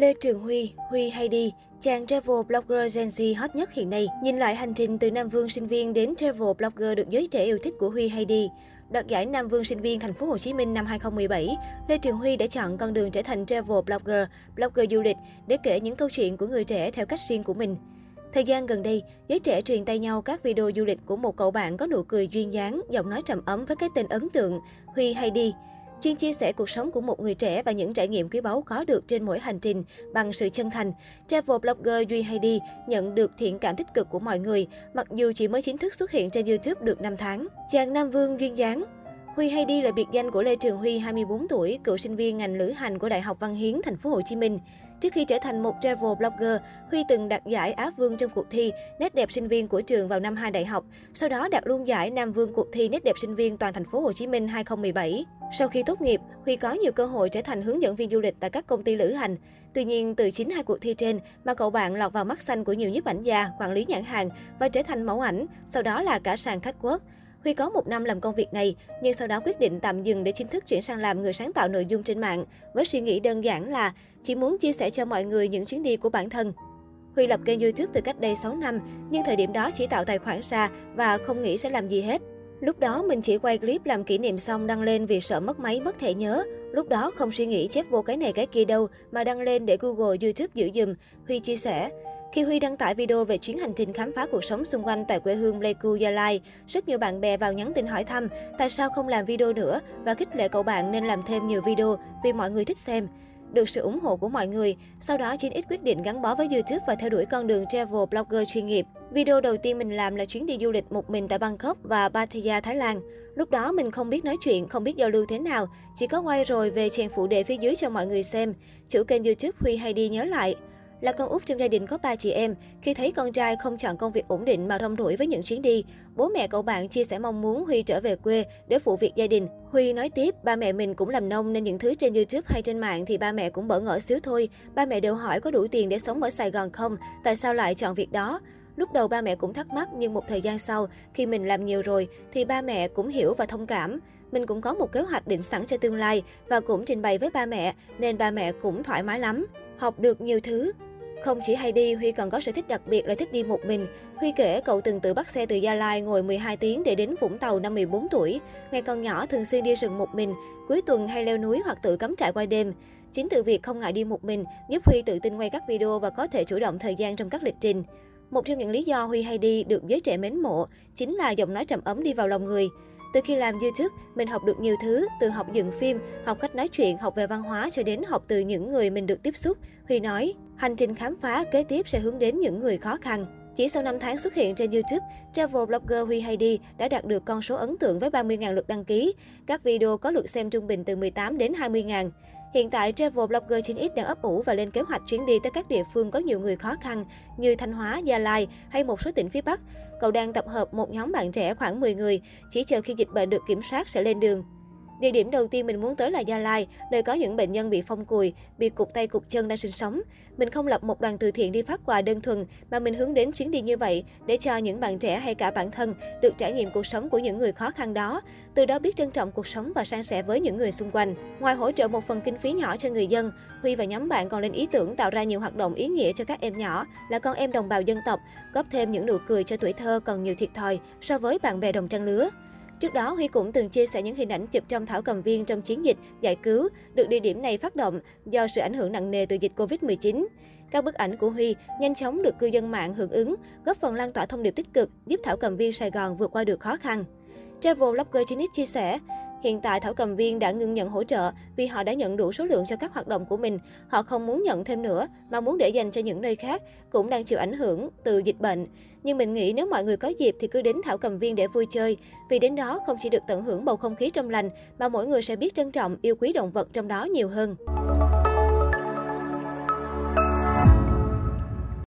Lê Trường Huy, Huy Hay Đi, chàng travel blogger Gen Z hot nhất hiện nay, nhìn lại hành trình từ Nam Vương sinh viên đến travel blogger được giới trẻ yêu thích của Huy Hay Đi. Đoạt giải Nam Vương sinh viên Thành phố Hồ Chí Minh năm 2017, Lê Trường Huy đã chọn con đường trở thành travel blogger, blogger du lịch để kể những câu chuyện của người trẻ theo cách riêng của mình. Thời gian gần đây, giới trẻ truyền tay nhau các video du lịch của một cậu bạn có nụ cười duyên dáng, giọng nói trầm ấm với cái tên ấn tượng Huy Hay Đi. Chuyên chia sẻ cuộc sống của một người trẻ và những trải nghiệm quý báu có được trên mỗi hành trình bằng sự chân thành, travel blogger Huy Hay Đi nhận được thiện cảm tích cực của mọi người, mặc dù chỉ mới chính thức xuất hiện trên YouTube được 5 tháng. Chàng Nam Vương duyên dáng. Huy Hay Đi là biệt danh của Lê Trường Huy, 24 tuổi, cựu sinh viên ngành lữ hành của Đại học Văn Hiến, Thành phố Hồ Chí Minh. Trước khi trở thành một travel blogger, Huy từng đạt giải Á Vương trong cuộc thi Nét đẹp sinh viên của trường vào năm 2 đại học, sau đó đạt luôn giải Nam Vương cuộc thi Nét đẹp sinh viên toàn Thành phố Hồ Chí Minh 2017. Sau khi tốt nghiệp, Huy có nhiều cơ hội trở thành hướng dẫn viên du lịch tại các công ty lữ hành. Tuy nhiên, từ chính hai cuộc thi trên mà cậu bạn lọt vào mắt xanh của nhiều nhiếp ảnh gia, quản lý nhãn hàng và trở thành mẫu ảnh, sau đó là cả sàn khách quốc. Huy có một năm làm công việc này, nhưng sau đó quyết định tạm dừng để chính thức chuyển sang làm người sáng tạo nội dung trên mạng, với suy nghĩ đơn giản là chỉ muốn chia sẻ cho mọi người những chuyến đi của bản thân. Huy lập kênh YouTube từ cách đây 6 năm, nhưng thời điểm đó chỉ tạo tài khoản ra và không nghĩ sẽ làm gì hết. Lúc đó mình chỉ quay clip làm kỷ niệm xong đăng lên vì sợ mất máy, mất thẻ nhớ. Lúc đó không suy nghĩ chép vô cái này cái kia đâu mà đăng lên để Google, YouTube giữ giùm, Huy chia sẻ. Khi Huy đăng tải video về chuyến hành trình khám phá cuộc sống xung quanh tại quê hương Pleiku, Gia Lai, rất nhiều bạn bè vào nhắn tin hỏi thăm tại sao không làm video nữa và khích lệ cậu bạn nên làm thêm nhiều video vì mọi người thích xem. Được sự ủng hộ của mọi người, sau đó 9X quyết định gắn bó với YouTube và theo đuổi con đường travel blogger chuyên nghiệp. Video đầu tiên mình làm là chuyến đi du lịch một mình tại Bangkok và Pattaya, Thái Lan. Lúc đó mình không biết nói chuyện, không biết giao lưu thế nào, chỉ có quay rồi về chèn phụ đề phía dưới cho mọi người xem. Chủ kênh YouTube Huy Hay Đi nhớ lại. Là con út trong gia đình có 3 chị em, khi thấy con trai không chọn công việc ổn định mà rong ruổi với những chuyến đi, bố mẹ cậu bạn chia sẻ mong muốn Huy trở về quê để phụ việc gia đình. Huy nói tiếp, ba mẹ mình cũng làm nông nên những thứ trên YouTube hay trên mạng thì ba mẹ cũng bỡ ngỡ xíu thôi. Ba mẹ đều hỏi có đủ tiền để sống ở Sài Gòn không, tại sao lại chọn việc đó. Lúc đầu ba mẹ cũng thắc mắc, nhưng một thời gian sau, khi mình làm nhiều rồi thì ba mẹ cũng hiểu và thông cảm. Mình cũng có một kế hoạch định sẵn cho tương lai và cũng trình bày với ba mẹ nên ba mẹ cũng thoải mái lắm, học được nhiều thứ. Không chỉ hay đi, Huy còn có sở thích đặc biệt là thích đi một mình. Huy kể cậu từng tự bắt xe từ Gia Lai ngồi 12 tiếng để đến Vũng Tàu năm 14 tuổi. Ngày còn nhỏ thường xuyên đi rừng một mình, cuối tuần hay leo núi hoặc tự cắm trại qua đêm. Chính từ việc không ngại đi một mình giúp Huy tự tin quay các video và có thể chủ động thời gian trong các lịch trình. Một trong những lý do Huy hay đi được giới trẻ mến mộ chính là giọng nói trầm ấm đi vào lòng người. Từ khi làm YouTube, mình học được nhiều thứ, từ học dựng phim, học cách nói chuyện, học về văn hóa cho đến học từ những người mình được tiếp xúc, Huy nói. Hành trình khám phá kế tiếp sẽ hướng đến những người khó khăn. Chỉ sau 5 tháng xuất hiện trên YouTube, travel blogger Huy Hay Đi đã đạt được con số ấn tượng với 30.000 lượt đăng ký. Các video có lượt xem trung bình từ 18 đến 20.000. Hiện tại, travel blogger 9X đang ấp ủ và lên kế hoạch chuyến đi tới các địa phương có nhiều người khó khăn như Thanh Hóa, Gia Lai hay một số tỉnh phía Bắc. Cậu đang tập hợp một nhóm bạn trẻ khoảng 10 người, chỉ chờ khi dịch bệnh được kiểm soát sẽ lên đường. Địa điểm đầu tiên mình muốn tới là Gia Lai, nơi có những bệnh nhân bị phong cùi, bị cụt tay cụt chân đang sinh sống. Mình không lập một đoàn từ thiện đi phát quà đơn thuần, mà mình hướng đến chuyến đi như vậy để cho những bạn trẻ hay cả bản thân được trải nghiệm cuộc sống của những người khó khăn đó, từ đó biết trân trọng cuộc sống và san sẻ với những người xung quanh. Ngoài hỗ trợ một phần kinh phí nhỏ cho người dân, Huy và nhóm bạn còn lên ý tưởng tạo ra nhiều hoạt động ý nghĩa cho các em nhỏ là con em đồng bào dân tộc, góp thêm những nụ cười cho tuổi thơ còn nhiều thiệt thòi so với bạn bè đồng trang lứa. Trước đó, Huy cũng từng chia sẻ những hình ảnh chụp trong Thảo Cầm Viên trong chiến dịch giải cứu, được địa điểm này phát động do sự ảnh hưởng nặng nề từ dịch Covid-19. Các bức ảnh của Huy nhanh chóng được cư dân mạng hưởng ứng, góp phần lan tỏa thông điệp tích cực, giúp Thảo Cầm Viên Sài Gòn vượt qua được khó khăn. Travel blogger 9X chia sẻ, hiện tại Thảo Cầm Viên đã ngừng nhận hỗ trợ vì họ đã nhận đủ số lượng cho các hoạt động của mình. Họ không muốn nhận thêm nữa mà muốn để dành cho những nơi khác cũng đang chịu ảnh hưởng từ dịch bệnh. Nhưng mình nghĩ nếu mọi người có dịp thì cứ đến Thảo Cầm Viên để vui chơi. Vì đến đó không chỉ được tận hưởng bầu không khí trong lành mà mỗi người sẽ biết trân trọng, yêu quý động vật trong đó nhiều hơn.